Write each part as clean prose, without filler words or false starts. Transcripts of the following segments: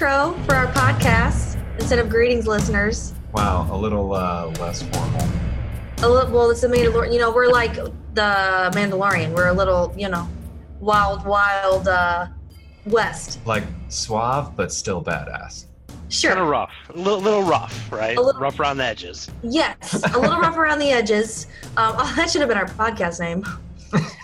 intro for our podcast instead of greetings, listeners. Wow, a little less formal. A little, well, it's the Mandalorian. You know, we're like the Mandalorian. We're a little, you know, wild west. Like suave, but still badass. Sure. Kind of rough. A little rough, right? A little rough around the edges. Yes, a little rough around the edges. Oh, that should have been our podcast name.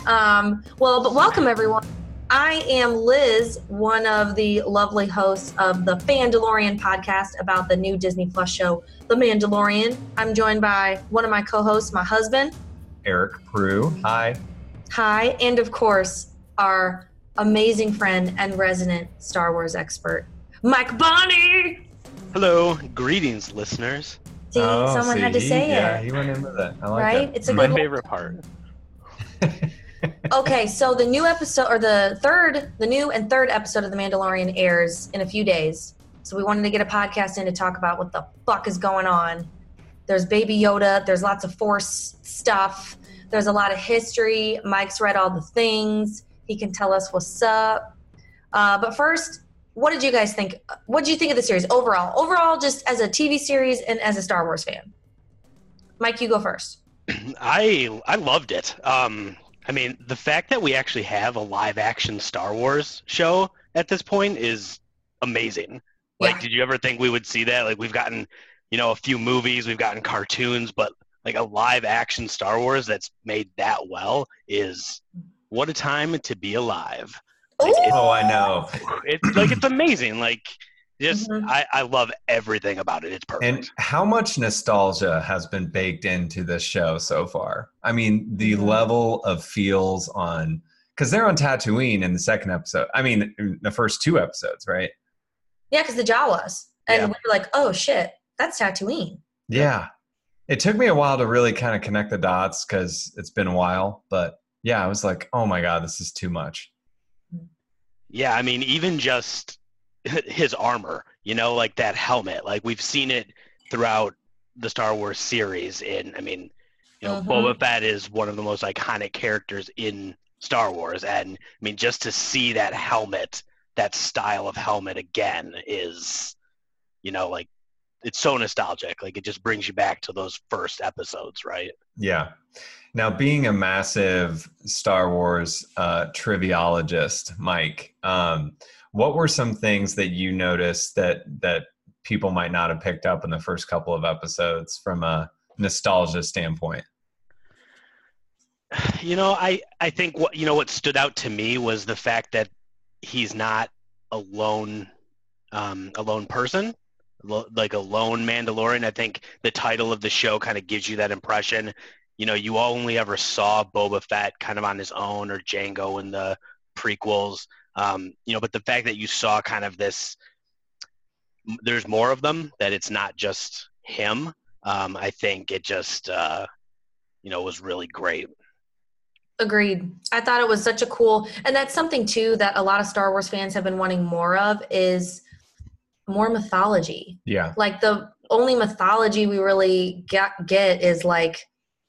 But welcome, everyone. I am Liz, one of the lovely hosts of the Mandalorian podcast about the new Disney Plus show, The Mandalorian. I'm joined by one of my co-hosts, my husband. Eric Prue. Hi. Hi. And, of course, our amazing friend and resident Star Wars expert, Mike Bonnie. Hello. Greetings, listeners. See, someone had to say it. Yeah, he went into that. I like right? That. It's my favorite part. Okay, so the new episode, or the new and third episode of The Mandalorian airs in a few days. So we wanted to get a podcast in to talk about what the fuck is going on. There's Baby Yoda. There's lots of Force stuff. There's a lot of history. Mike's read all the things. He can tell us what's up. But first, what did you guys think? What did you think of the series overall? Overall, just as a TV series and as a Star Wars fan. Mike, you go first. I loved it. I mean, the fact that we actually have a live-action Star Wars show at this point is amazing. Yeah. Like, did you ever think we would see that? Like, we've gotten, you know, a few movies, we've gotten cartoons, but, like, a live-action Star Wars that's made that well is what a time to be alive. Like, I know. It's amazing. Like, just I love everything about it. It's perfect. And how much nostalgia has been baked into this show so far? I mean, the level of feels on, because they're on Tatooine in the second episode. I mean, the first two episodes, right? Yeah, because the Jawas. And we were like, oh, shit, that's Tatooine. Yeah. It took me a while to really kind of connect the dots because it's been a while. But, yeah, I was like, oh, my God, this is too much. Yeah, I mean, even just his armor, you know, like that helmet, like we've seen it throughout the Star Wars series. And I mean, you know, Boba Fett is one of the most iconic characters in Star Wars. And I mean, just to see that helmet, that style of helmet again is, you know, like it's so nostalgic. Like it just brings you back to those first episodes, right? Yeah. Now, being a massive Star Wars triviologist, Mike, what were some things that you noticed that people might not have picked up in the first couple of episodes from a nostalgia standpoint? You know, I think what stood out to me was the fact that he's not a lone Mandalorian. I think the title of the show kind of gives you that impression. You know, you only ever saw Boba Fett kind of on his own or Jango in the prequels. You know, but the fact that you saw kind of this, there's more of them, that it's not just him. I think it just, you know, was really great. Agreed. I thought it was such a cool, and that's something too, that a lot of Star Wars fans have been wanting more of is more mythology. Yeah. Like the only mythology we really get is like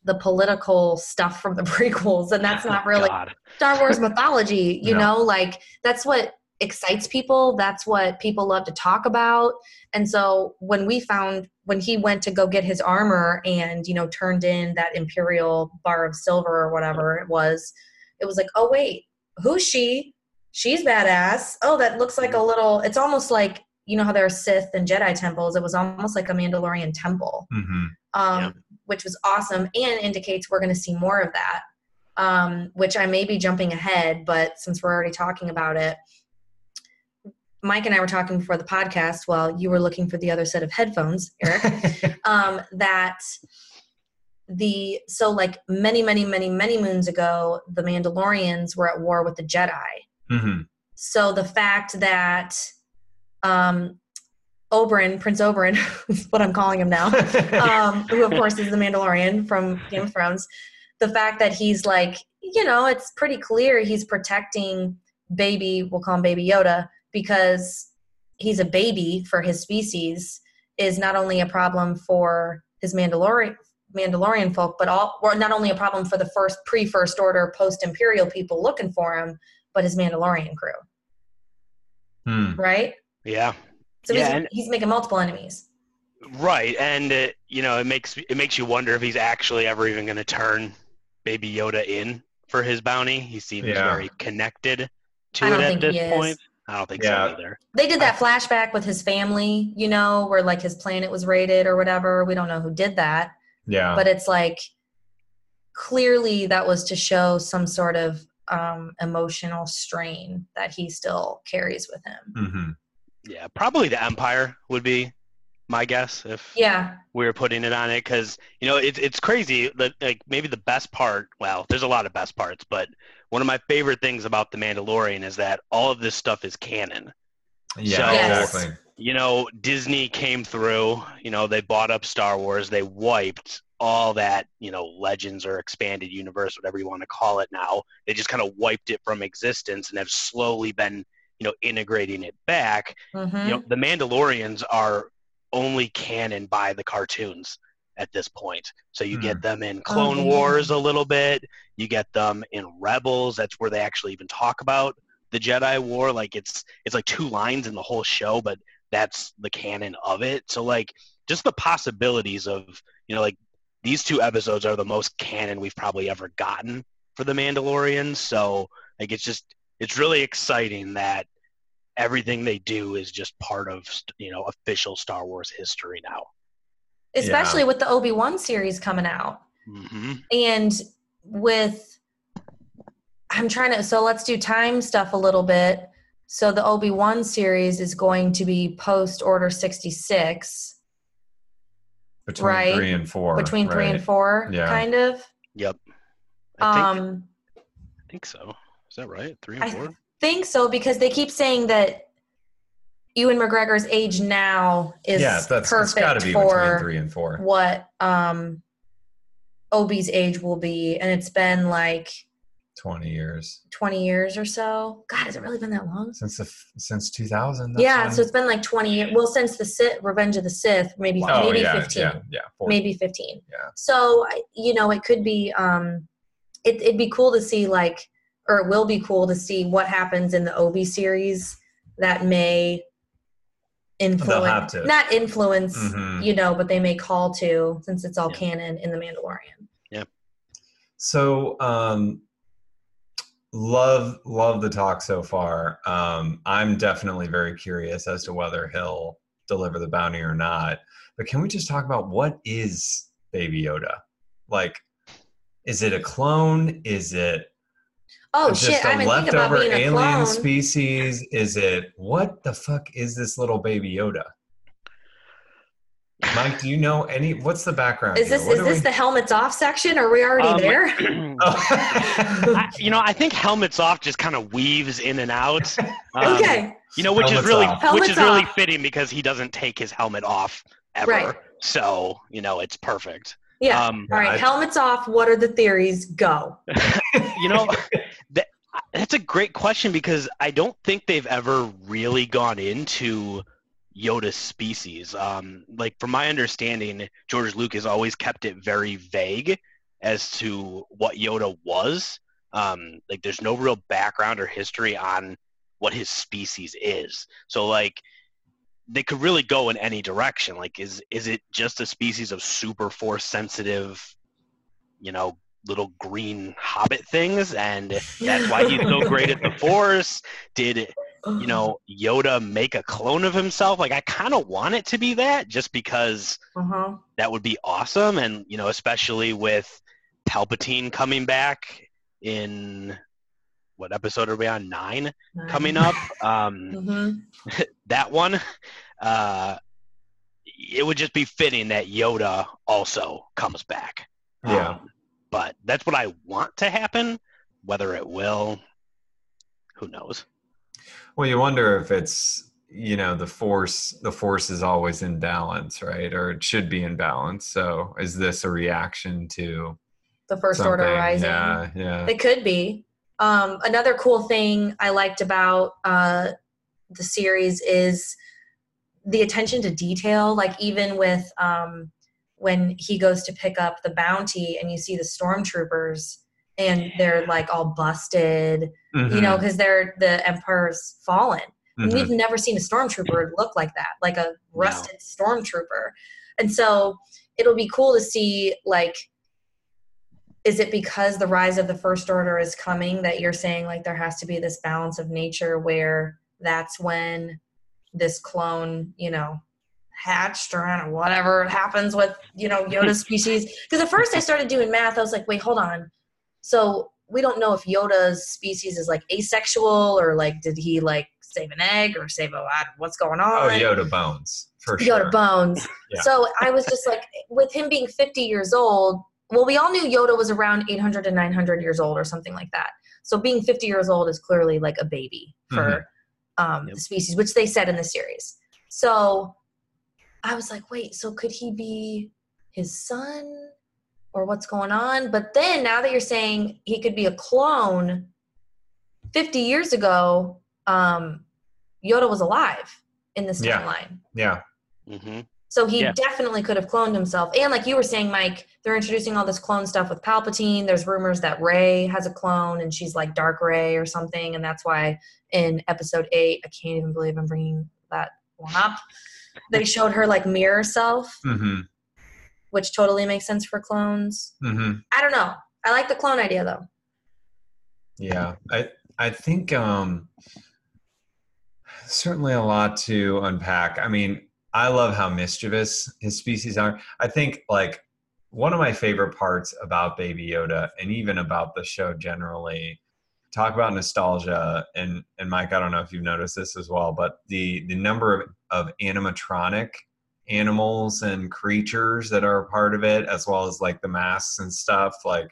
the political stuff from the prequels, and that's not really Star Wars mythology, you know, like that's what excites people. That's what people love to talk about. And so when he went to go get his armor and, you know, turned in that Imperial bar of silver or whatever it was like, oh wait, who's she? She's badass. Oh, that looks like it's almost like, you know how there are Sith and Jedi temples. It was almost like a Mandalorian temple. Which was awesome and indicates we're going to see more of that, which I may be jumping ahead, but since we're already talking about it, Mike and I were talking before the podcast while you were looking for the other set of headphones, Eric, that many, many, many, many moons ago, the Mandalorians were at war with the Jedi. Mm-hmm. So the fact that Prince Oberyn, is what I'm calling him now, who of course is the Mandalorian from Game of Thrones, the fact that he's like, you know, it's pretty clear he's protecting we'll call him Baby Yoda, because he's a baby for his species, is not only a problem for his Mandalorian folk, but not only a problem for the pre-First Order, post-Imperial people looking for him, but his Mandalorian crew. Right? Yeah. So he's making multiple enemies. Right, and it makes you wonder if he's actually ever even going to turn Baby Yoda in for his bounty. He seems very connected to it at this point. I don't think so either. They did that flashback with his family, where like his planet was raided or whatever. We don't know who did that. Yeah. But it's like clearly that was to show some sort of emotional strain that he still carries with him. Mm-hmm. Yeah, probably the Empire would be my guess if we were putting it on it, because it's crazy that like maybe the best part. Well, there's a lot of best parts, but one of my favorite things about The Mandalorian is that all of this stuff is canon. Yeah, so, exactly. Disney came through. They bought up Star Wars. They wiped all that Legends or expanded universe, whatever you want to call it now. They just kind of wiped it from existence and have slowly been integrating it back. Mm-hmm. The Mandalorians are only canon by the cartoons at this point. So you get them in Clone Wars a little bit. You get them in Rebels. That's where they actually even talk about the Jedi War. Like it's like two lines in the whole show, but that's the canon of it. So like just the possibilities of, like these two episodes are the most canon we've probably ever gotten for The Mandalorian. So like it's really exciting that everything they do is just part of, official Star Wars history now. Especially with the Obi-Wan series coming out. Mm-hmm. And let's do time stuff a little bit. So the Obi-Wan series is going to be post Order 66. Between 3 and 4. Between 3 and 4, kind of. Yep. I think so. Is that right? 3 and 4? Think so, because they keep saying that Ewan McGregor's age now is perfect for 3 and 4. What Obi's age will be, and it's been like 20 years or so. God, has it really been that long since 2000? So it's been like 20 years. Well, since the Sith, Revenge of the Sith, maybe 15. Maybe 15. Yeah. So it could be. It'd be cool to see like. Or it will be cool to see what happens in the Obi series that may influence, not influence, but they may call to, since it's all canon in The Mandalorian. Yeah. So, love the talk so far. I'm definitely very curious as to whether he'll deliver the bounty or not. But can we just talk about what is Baby Yoda? Like, is it a clone? Is it? Oh, just shit, I haven't think about being a leftover alien species? Is it, what the fuck is this little Baby Yoda? Mike, do you know what's the background? Is this the helmets off section? Are we already there? I think helmets off just kind of weaves in and out. Okay. Which helmets is really off. Which is really fitting because he doesn't take his helmet off ever. Right. So, it's perfect. Yeah. All right. Helmets off. What are the theories? Go. That's a great question because I don't think they've ever really gone into Yoda's species. Like from my understanding, George Lucas always kept it very vague as to what Yoda was. Like there's no real background or history on what his species is. So like, they could really go in any direction. Like, is it just a species of super force sensitive, little green hobbit things? And that's why he's so great at the force. Did, Yoda make a clone of himself? Like, I kind of want it to be that just because that would be awesome. And, especially with Palpatine coming back in... What episode are we on? 9 coming up. That one. It would just be fitting that Yoda also comes back. Yeah. But that's what I want to happen. Whether it will, who knows? Well, you wonder if it's, the force is always in balance, right? Or it should be in balance. So is this a reaction to the First Order rising? Yeah, yeah. It could be. Another cool thing I liked about the series is the attention to detail. Like even with when he goes to pick up the bounty and you see the stormtroopers and they're like all busted, because they're the Emperor's fallen. Mm-hmm. We've never seen a stormtrooper look like that, like a rusted stormtrooper. And so it'll be cool to see, like, is it because the rise of the First Order is coming that you're saying, like, there has to be this balance of nature where that's when this clone, you know, hatched or whatever happens with, you know, Yoda species? Because at first I started doing math. I was like, wait, hold on. So we don't know if Yoda's species is, like, asexual or, like, did he, like, save an egg or save a lot? What's going on? Oh, Yoda bones. For sure. Yoda bones. Yeah. So I was just like, with him being 50 years old, well, we all knew Yoda was around 800 to 900 years old or something like that. So being 50 years old is clearly like a baby for the species, which they said in the series. So I was like, wait, so could he be his son or what's going on? But then now that you're saying he could be a clone, 50 years ago, Yoda was alive in this timeline. Yeah. Mm-hmm. So he definitely could have cloned himself. And like you were saying, Mike, they're introducing all this clone stuff with Palpatine. There's rumors that Rey has a clone and she's like Dark Rey or something. And that's why in episode 8, I can't even believe I'm bringing that one up, they showed her like mirror self, which totally makes sense for clones. Mm-hmm. I don't know. I like the clone idea though. Yeah. I think certainly a lot to unpack. I mean, I love how mischievous his species are. I think, like, one of my favorite parts about Baby Yoda and even about the show generally, talk about nostalgia, and Mike, I don't know if you've noticed this as well, but the number of animatronic animals and creatures that are a part of it, as well as, like, the masks and stuff, like,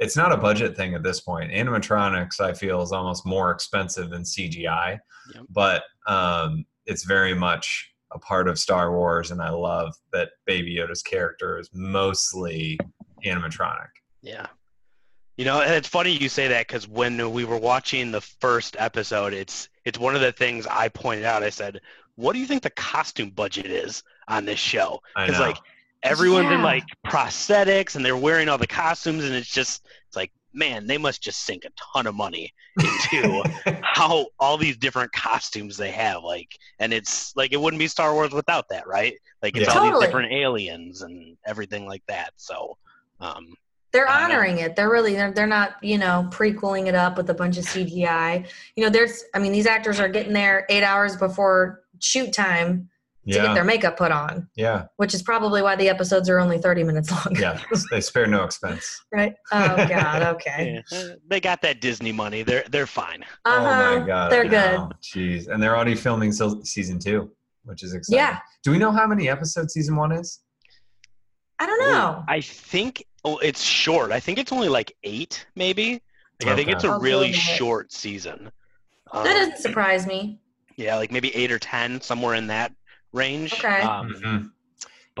it's not a budget thing at this point. Animatronics, I feel, is almost more expensive than CGI, but it's very much a part of Star Wars, and I love that Baby Yoda's character is mostly animatronic. Yeah. You know, and it's funny you say that, because when we were watching the first episode, it's one of the things I pointed out. I said, what do you think the costume budget is on this show? Because, like, everyone's in, like, prosthetics, and they're wearing all the costumes, and it's like, man, they must just sink a ton of money into how all these different costumes they have. Like, and it's like, it wouldn't be Star Wars without that, right? Like, it's all these different aliens and everything like that. So they're honoring it. They're really, they're not, you know, prequeling it up with a bunch of CGI. You know, these actors are getting there 8 hours before shoot time to get their makeup put on. Yeah. Which is probably why the episodes are only 30 minutes long. Yeah. They spare no expense. Right. Oh God. Okay. Yeah. They got that Disney money. They're fine. Oh my God. They're good. Jeez. And they're already filming season 2, which is exciting. Yeah. Do we know how many episodes season 1 is? I don't know. I think it's short. I think it's only like 8 maybe. Like, I think it's a really short season. That doesn't surprise me. Yeah. Like maybe 8 or 10, somewhere in that range. Okay.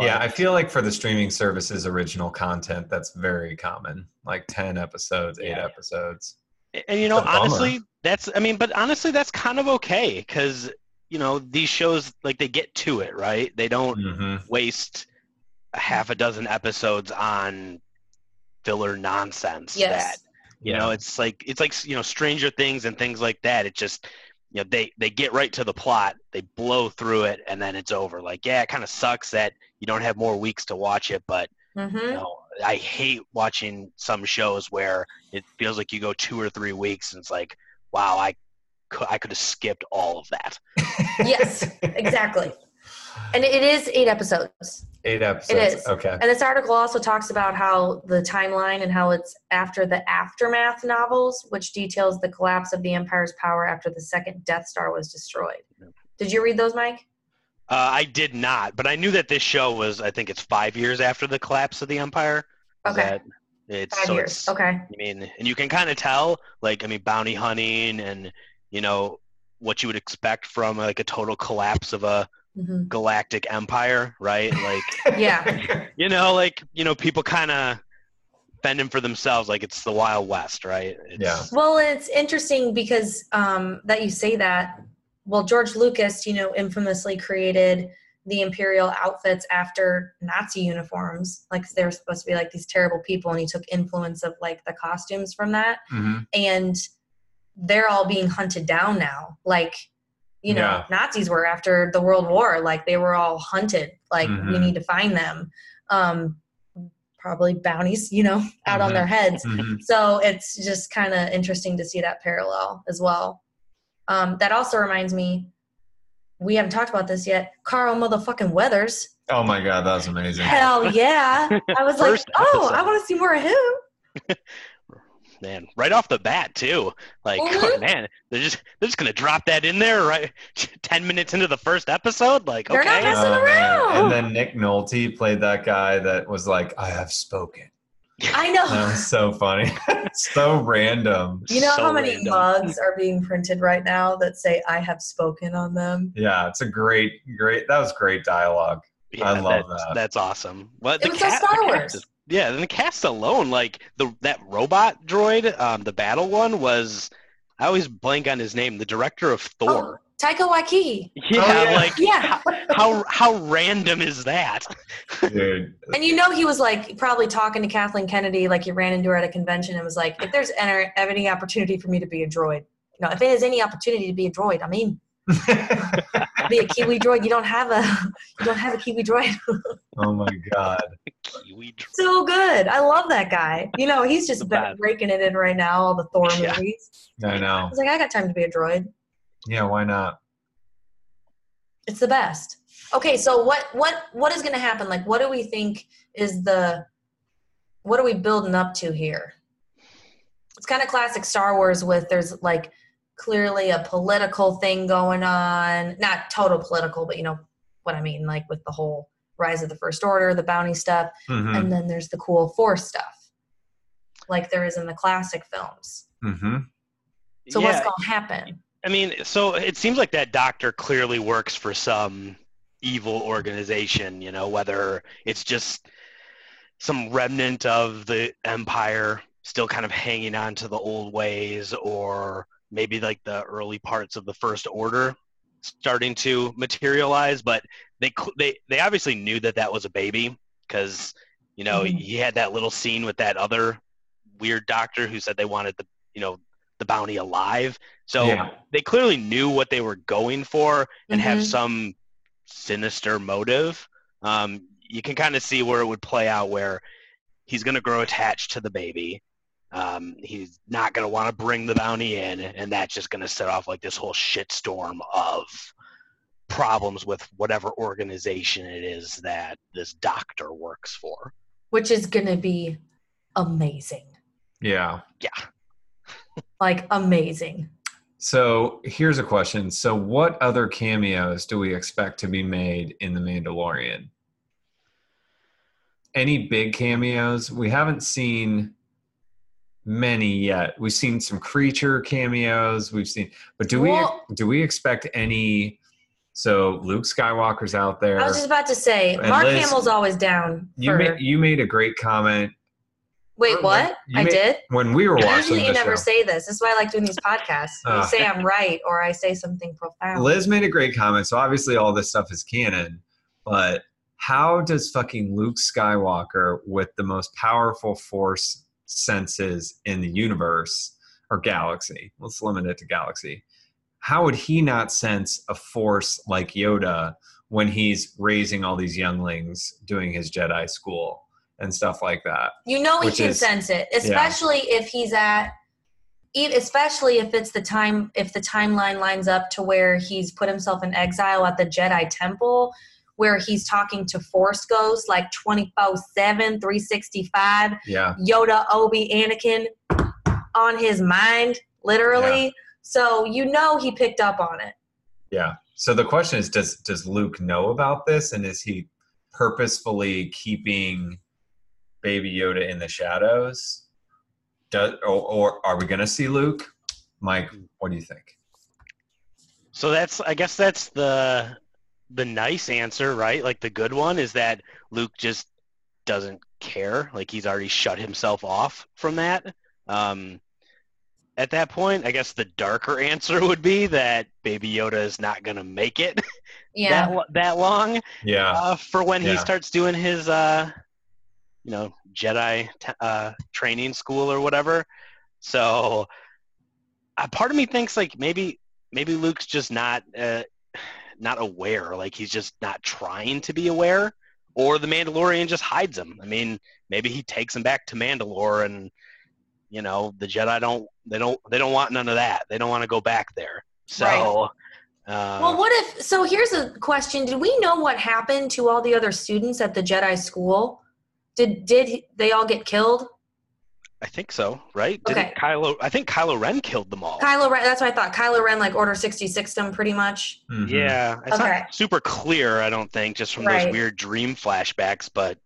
Yeah, I feel like for the streaming services, original content, that's very common. Like 10 episodes, 8 episodes. And, you know, honestly, honestly, that's kind of okay. Because, you know, these shows, like, they get to it, right? They don't waste a half a dozen episodes on filler nonsense. Yes. That, you know, it's like, you know, Stranger Things and things like that. It just... You know, they get right to the plot, they blow through it, and then it's over. Like, yeah, it kind of sucks that you don't have more weeks to watch it, but you know, I hate watching some shows where it feels like you go 2 or 3 weeks and it's like, wow, I could have skipped all of that. Yes, exactly. And it is 8 episodes. 8 episodes, it is. Okay. And this article also talks about how the timeline and how it's after the Aftermath novels, which details the collapse of the Empire's power after the second Death Star was destroyed. Did you read those, Mike? I did not, but I knew that this show was, I think it's 5 years after the collapse of the Empire. Okay. It's 5 years, okay. I mean, and you can kind of tell, like, I mean, bounty hunting and, you know, what you would expect from, like, a total collapse of a galactic empire, right? Like, yeah, you know, like, you know, people kind of fending for themselves, like it's the Wild West, right? Well, it's interesting because that you say that. Well, George Lucas, you know, infamously created the Imperial outfits after Nazi uniforms, like they were supposed to be like these terrible people, and he took influence of like the costumes from that, and they're all being hunted down now, like. you know, Nazis were after the World War. Like, they were all hunted. Like, we need to find them. Probably bounties, you know, out on their heads. So it's just kind of interesting to see that parallel as well. That also reminds me, we haven't talked about this yet, Carl motherfucking Weathers. Oh my God, that was amazing. Hell yeah. I was like, oh, episode. I want to see more of him. Man, right off the bat too. Like, oh, man, they're just gonna drop that in there right 10 minutes into the first episode. Like, they're not messing around. And then Nick Nolte played that guy that was like, I have spoken. I know. That was so funny. So random. You know how many mugs are being printed right now that say I have spoken on them? Yeah, it's a great that was great dialogue. Yeah, I love that. That's awesome. Well, it was so Star Wars. Yeah, and the cast alone, like that robot droid, the battle one was, I always blank on his name, the director of Thor. Oh, Taika Waititi. Yeah, oh, yeah. Like, yeah. How random is that? Dude. And you know he was like probably talking to Kathleen Kennedy, like he ran into her at a convention and was like, if there's any opportunity for me to be a droid, you know, if there's any opportunity to be a droid, I mean. Be a kiwi droid. You don't have a kiwi droid. Oh my God, kiwi droid. So good. I love that guy. You know, he's just breaking it in right now. All the Thor movies. I know. I was like, I got time to be a droid. Yeah, why not? It's the best. Okay, so what is going to happen? Like, what do we think is what are we building up to here? It's kind of classic Star Wars with there's like. Clearly a political thing going on, not total political, but you know what I mean, like with the whole rise of the First Order, the bounty stuff, and then there's the cool Force stuff, like there is in the classic films. So what's going to happen? I mean, so it seems like that doctor clearly works for some evil organization, you know, whether it's just some remnant of the Empire still kind of hanging on to the old ways, or maybe like the early parts of the First Order starting to materialize, but they obviously knew that was a baby, because, you know, he had that little scene with that other weird doctor who said they wanted the, you know, the bounty alive. So they clearly knew what they were going for and have some sinister motive. You can kind of see where it would play out, where he's going to grow attached to the baby. He's not going to want to bring the bounty in, and that's just going to set off like this whole shitstorm of problems with whatever organization it is that this doctor works for. Which is going to be amazing. Yeah. Yeah. Like, amazing. So here's a question. So what other cameos do we expect to be made in The Mandalorian? Any big cameos? We haven't seen... many yet. We've seen some creature cameos. We've seen, but do we expect any? So Luke Skywalker's out there. I was just about to say, and Mark Hamill's always down. You made a great comment. Wait, what? I did? When we were watching this. Usually you never say this. This is why I like doing these podcasts. You say I'm right, or I say something profound. Liz made a great comment. So obviously all this stuff is canon, but how does fucking Luke Skywalker, with the most powerful force senses in the universe or galaxy, let's limit it to galaxy, how would he not sense a force like Yoda when he's raising all these younglings, doing his Jedi school and stuff like that? You know, he can sense it, especially if he's at, especially if it's the time, if the timeline lines up to where he's put himself in exile at the Jedi temple, where he's talking to Force Ghosts, like 24-7, 365. Yeah. Yoda, Obi, Anakin on his mind, literally. Yeah. So you know he picked up on it. Yeah. So the question is, does Luke know about this? And is he purposefully keeping Baby Yoda in the shadows? Or are we going to see Luke? Mike, what do you think? So I guess that's the nice answer, right? Like, the good one is that Luke just doesn't care. Like, he's already shut himself off from that. At that point, I guess the darker answer would be that Baby Yoda is not going to make it that long. Yeah. For when he starts doing his, you know, Jedi training school or whatever. So, part of me thinks, like, maybe maybe Luke's just not aware, like he's just not trying to be aware, or the Mandalorian just hides him. I mean, maybe he takes him back to Mandalore, and you know, the Jedi don't want none of that. They don't want to go back there. So, right. Well, what if? So here's a question: did we know what happened to all the other students at the Jedi school? Did they all get killed? I think so, right? Okay. I think Kylo Ren killed them all. Kylo Ren, that's what I thought. Kylo Ren, like, Order 66 them pretty much. Mm-hmm. Yeah. It's not super clear, I don't think, just from those weird dream flashbacks, but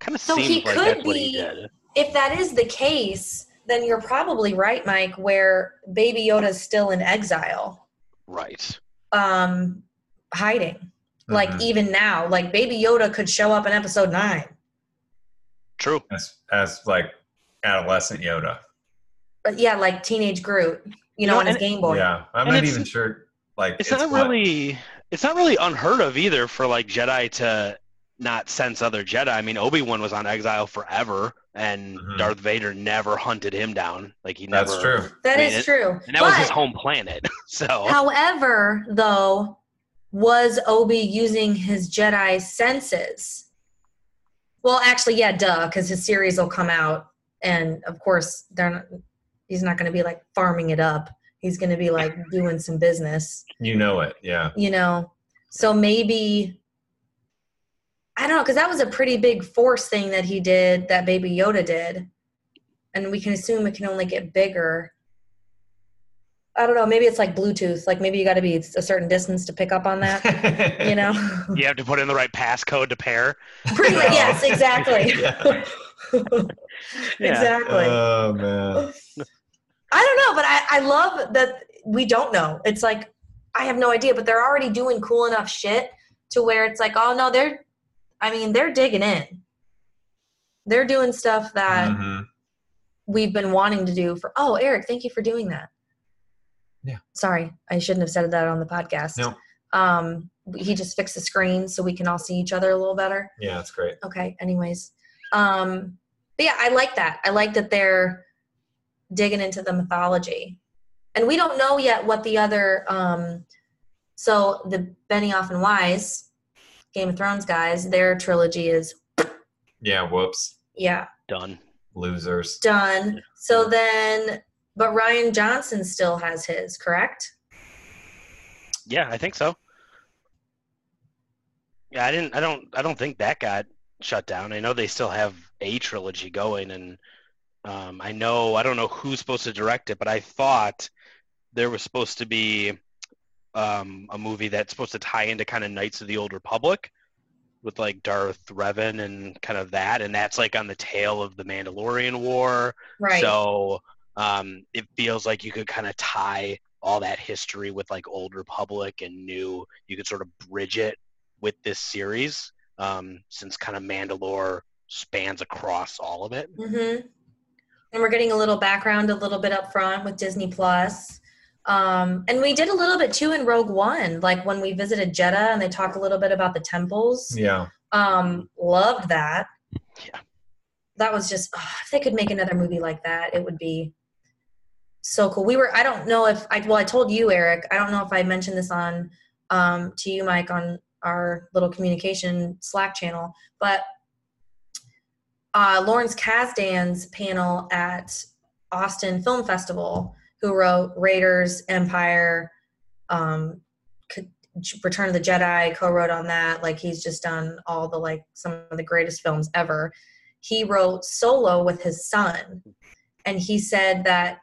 kind of seems like that's what he did. If that is the case, then you're probably right, Mike, where Baby Yoda's still in exile. Right. Hiding. Mm-hmm. Like, even now. Like, Baby Yoda could show up in Episode 9. True. As like, adolescent Yoda, but yeah, like teenage Groot, you know, on his Game Boy. Yeah, I'm not even sure. Like, it's not really unheard of either for like Jedi to not sense other Jedi. I mean, Obi-Wan was on exile forever, and mm-hmm. Darth Vader never hunted him down. Like he never. That's true. That is true. And that was his home planet. So, however, though, was Obi using his Jedi senses? Well, actually, yeah, duh, because his series will come out. And of course, he's not going to be like farming it up. He's going to be like doing some business. You know it, yeah. You know, so maybe, I don't know, because that was a pretty big force thing that he did, that Baby Yoda did. And we can assume it can only get bigger. I don't know, maybe it's like Bluetooth. Like maybe you got to be a certain distance to pick up on that, you know? You have to put in the right passcode to pair. Pretty much, yes, exactly. Yeah. Yeah. Exactly. Oh man. I don't know, but I love that we don't know. It's like I have no idea, but they're already doing cool enough shit to where it's like, oh no, they're digging in. They're doing stuff that mm-hmm. we've been wanting to do for. Oh, Eric, thank you for doing that. Yeah. Sorry, I shouldn't have said that on the podcast. No. He just fixed the screen so we can all see each other a little better. Yeah, that's great. Okay. Anyways. But yeah, I like that. I like that they're digging into the mythology. And we don't know yet what the other so the Benioff and Wise, Game of Thrones guys, their trilogy is yeah, whoops. Yeah. Done. Losers. Done. So then but Ryan Johnson still has his, correct? Yeah, I think so. Yeah, I don't think that got shut down. I know they still have a trilogy going, and I don't know who's supposed to direct it, but I thought there was supposed to be a movie that's supposed to tie into kind of Knights of the Old Republic with like Darth Revan and kind of that, and that's like on the tail of the Mandalorian War. Right. So it feels like you could kind of tie all that history with like Old Republic and New. You could sort of bridge it with this series. Since kind of Mandalore spans across all of it. Mm-hmm. And we're getting a little background, a little bit up front with Disney Plus. And we did a little bit too in Rogue One, like when we visited Jedha and they talk a little bit about the temples. Yeah. Loved that. Yeah. That was just, if they could make another movie like that, it would be so cool. I don't know if, I told you, Eric, I don't know if I mentioned this on, to you, Mike, on our little communication Slack channel, but Lawrence Kasdan's panel at Austin Film Festival, who wrote Raiders, Empire, Return of the Jedi, co-wrote on that. Like he's just done all the, like some of the greatest films ever. He wrote Solo with his son. And he said that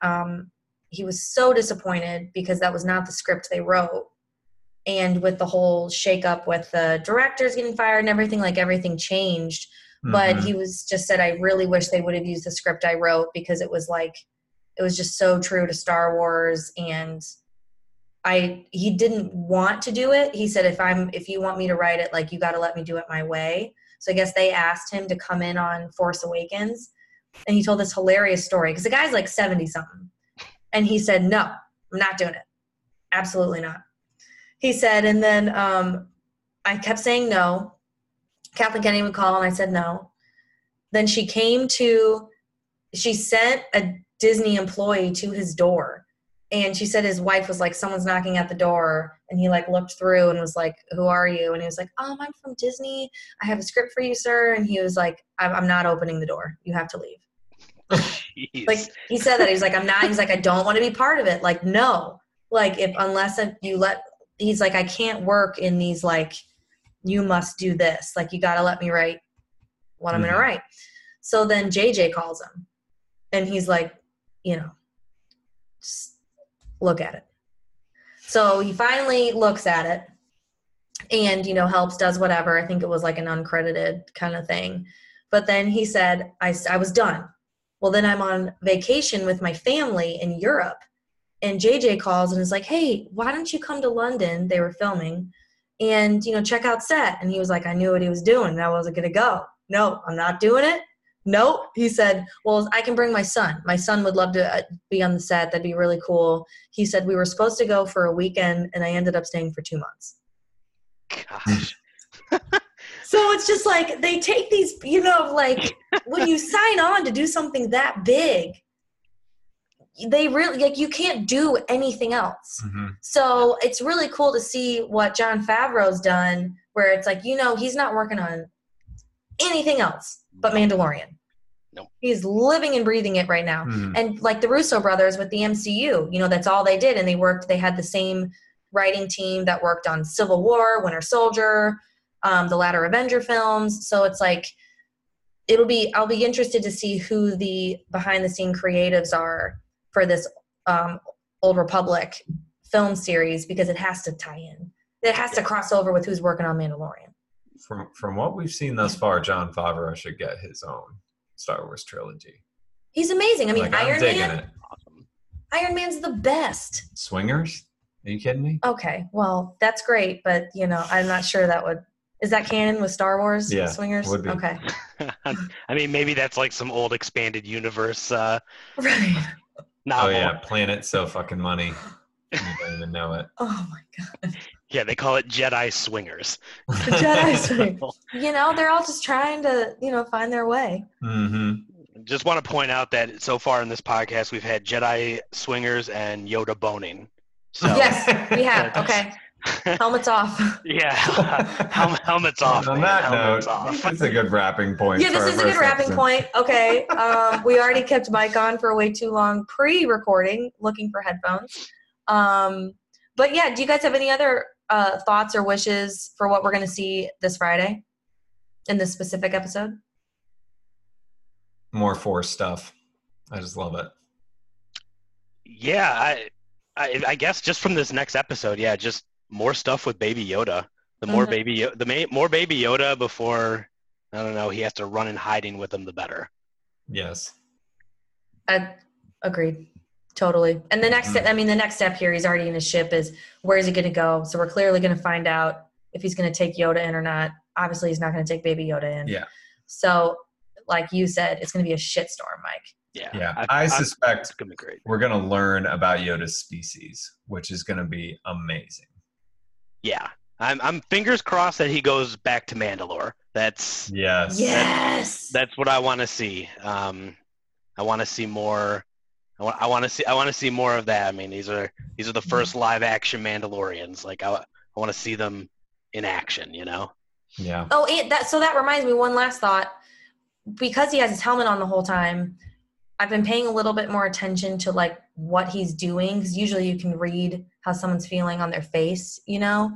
he was so disappointed because that was not the script they wrote. And with the whole shakeup with the directors getting fired and everything, like everything changed. Mm-hmm. But he was just said, I really wish they would have used the script I wrote because it was like, it was just so true to Star Wars. And he didn't want to do it. He said, if you want me to write it, like you got to let me do it my way. So I guess they asked him to come in on Force Awakens. And he told this hilarious story because the guy's like 70 something. And he said, no, I'm not doing it. Absolutely not. He said, and then I kept saying no. Kathleen Kennedy would call, and I said no. Then she sent a Disney employee to his door And she said his wife was like, someone's knocking at the door. And he like looked through and was like, who are you? And he was like, I'm from Disney. I have a script for you, sir. And he was like, I'm not opening the door. You have to leave. Jeez. Like he said that. He was like, I'm not. He's like, I don't want to be part of it. Like, no. Like, unless you let, he's like, I can't work in these, like, you must do this. Like, you got to let me write what I'm going to write. So then JJ calls him. And he's like, you know, just look at it. So he finally looks at it and, you know, helps, does whatever. I think it was like an uncredited kind of thing. But then he said, I was done. Well, then I'm on vacation with my family in Europe. And JJ calls and is like, hey, why don't you come to London? They were filming and, you know, check out set. And he was like, I knew what he was doing. And I wasn't going to go. No, I'm not doing it. Nope. He said, well, I can bring my son. My son would love to be on the set. That'd be really cool. He said, we were supposed to go for a weekend, and I ended up staying for 2 months. Gosh. So it's just like they take these, you know, like when you sign on to do something that big, they really, like, you can't do anything else. Mm-hmm. So it's really cool to see what Jon Favreau's done, where it's like, you know, he's not working on anything else but Mandalorian. No. He's living and breathing it right now. Mm. And like the Russo brothers with the MCU, you know, that's all they did. And they had the same writing team that worked on Civil War, Winter Soldier, the latter Avenger films. So it's like, I'll be interested to see who the behind the scene creatives are for this Old Republic film series, because it has to tie in. It has to cross over with who's working on Mandalorian. From what we've seen thus far, Jon Favreau should get his own Star Wars trilogy. He's amazing. I mean, like, Iron Man's the best. Swingers? Are you kidding me? Okay, well, that's great, but, you know, I'm not sure that would... Is that canon with Star Wars? Yeah, Swingers? Would be. Okay. I mean, maybe that's like some old expanded universe. Right. Oh, yeah, Planet So Fucking Money. You don't even know it. Oh, my God. Yeah, they call it Jedi Swingers. Jedi Swingers. You know, they're all just trying to, you know, find their way. Mm-hmm. Just want to point out that so far in this podcast, we've had Jedi Swingers and Yoda boning. So. Yes, we have. Okay. Helmets off. Yeah. Helmets off. On that note, that's a good wrapping point. Yeah, this is a good wrapping point. Okay. We already kept Mike on for way too long pre-recording, looking for headphones. But yeah, do you guys have any other thoughts or wishes for what we're going to see this Friday in this specific episode? More Force stuff. I just love it. Yeah, I guess just from this next episode, yeah, just more stuff with Baby Yoda. The more more Baby Yoda before, I don't know, he has to run in hiding with him, the better. Yes. Agreed. Totally. And the next, the next step here, he's already in his ship, is where is he going to go? So we're clearly going to find out if he's going to take Yoda in or not. Obviously, he's not going to take Baby Yoda in. Yeah. So, like you said, it's going to be a shitstorm, Mike. Yeah. Yeah. I suspect it's going to be great. We're going to learn about Yoda's species, which is going to be amazing. Yeah. I'm fingers crossed that he goes back to Mandalore. That's what I want to see. I want to see more. I want to see more of that. I mean, these are the first live action Mandalorians. Like, I want to see them in action. You know. Yeah. Oh, and that reminds me. One last thought, because he has his helmet on the whole time, I've been paying a little bit more attention to like what he's doing, because usually you can read how someone's feeling on their face, you know,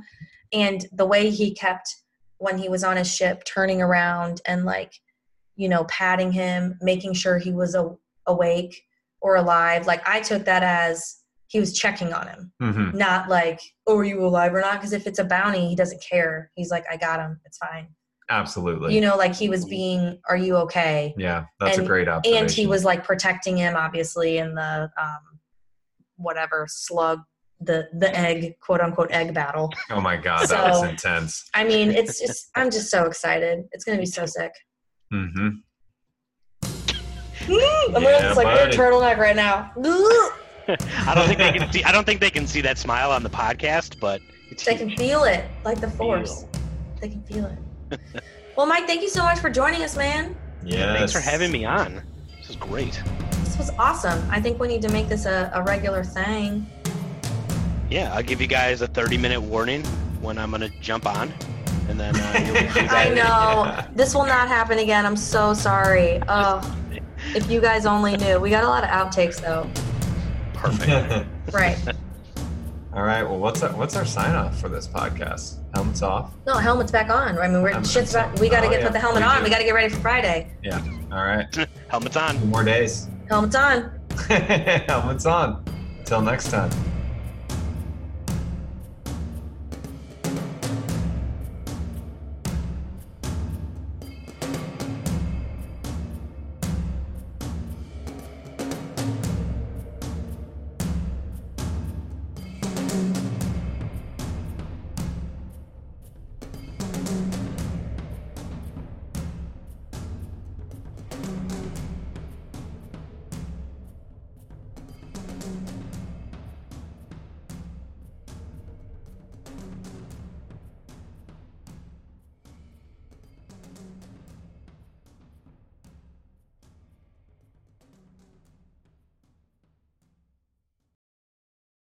and the way he kept when he was on his ship, turning around and like, you know, patting him, making sure he was awake. Or alive. Like, I took that as he was checking on him, not like, oh, are you alive or not? Because if it's a bounty, he doesn't care. He's like, I got him. It's fine. Absolutely. You know, like he was being, are you okay? Yeah, that's a great observation. And he was like protecting him, obviously, in the whatever slug, the egg, quote unquote egg battle. Oh my God, so, that was intense. I mean, it's just, I'm just so excited. It's gonna be so sick. Mm-hmm. I'm wearing this like weird turtleneck right now. I don't think they can see that smile on the podcast, but they can feel it, like the Force. They can feel it. Well, Mike, thank you so much for joining us, man. Yeah. Thanks for having me on. This is great. this was awesome. I think we need to make this a regular thing. Yeah, I'll give you guys a 30-minute warning when I'm going to jump on. And then you'll be I know. Yeah. This will not happen again. I'm so sorry. Oh, if you guys only knew. We got a lot of outtakes, though. Perfect. Right. All right. Well, what's our sign-off for this podcast? Helmets off? No, helmets back on. I mean, we got to put the helmet on. We got to get ready for Friday. Yeah. All right. Helmets on. 2 more days. Helmets on. Helmets on. Until next time.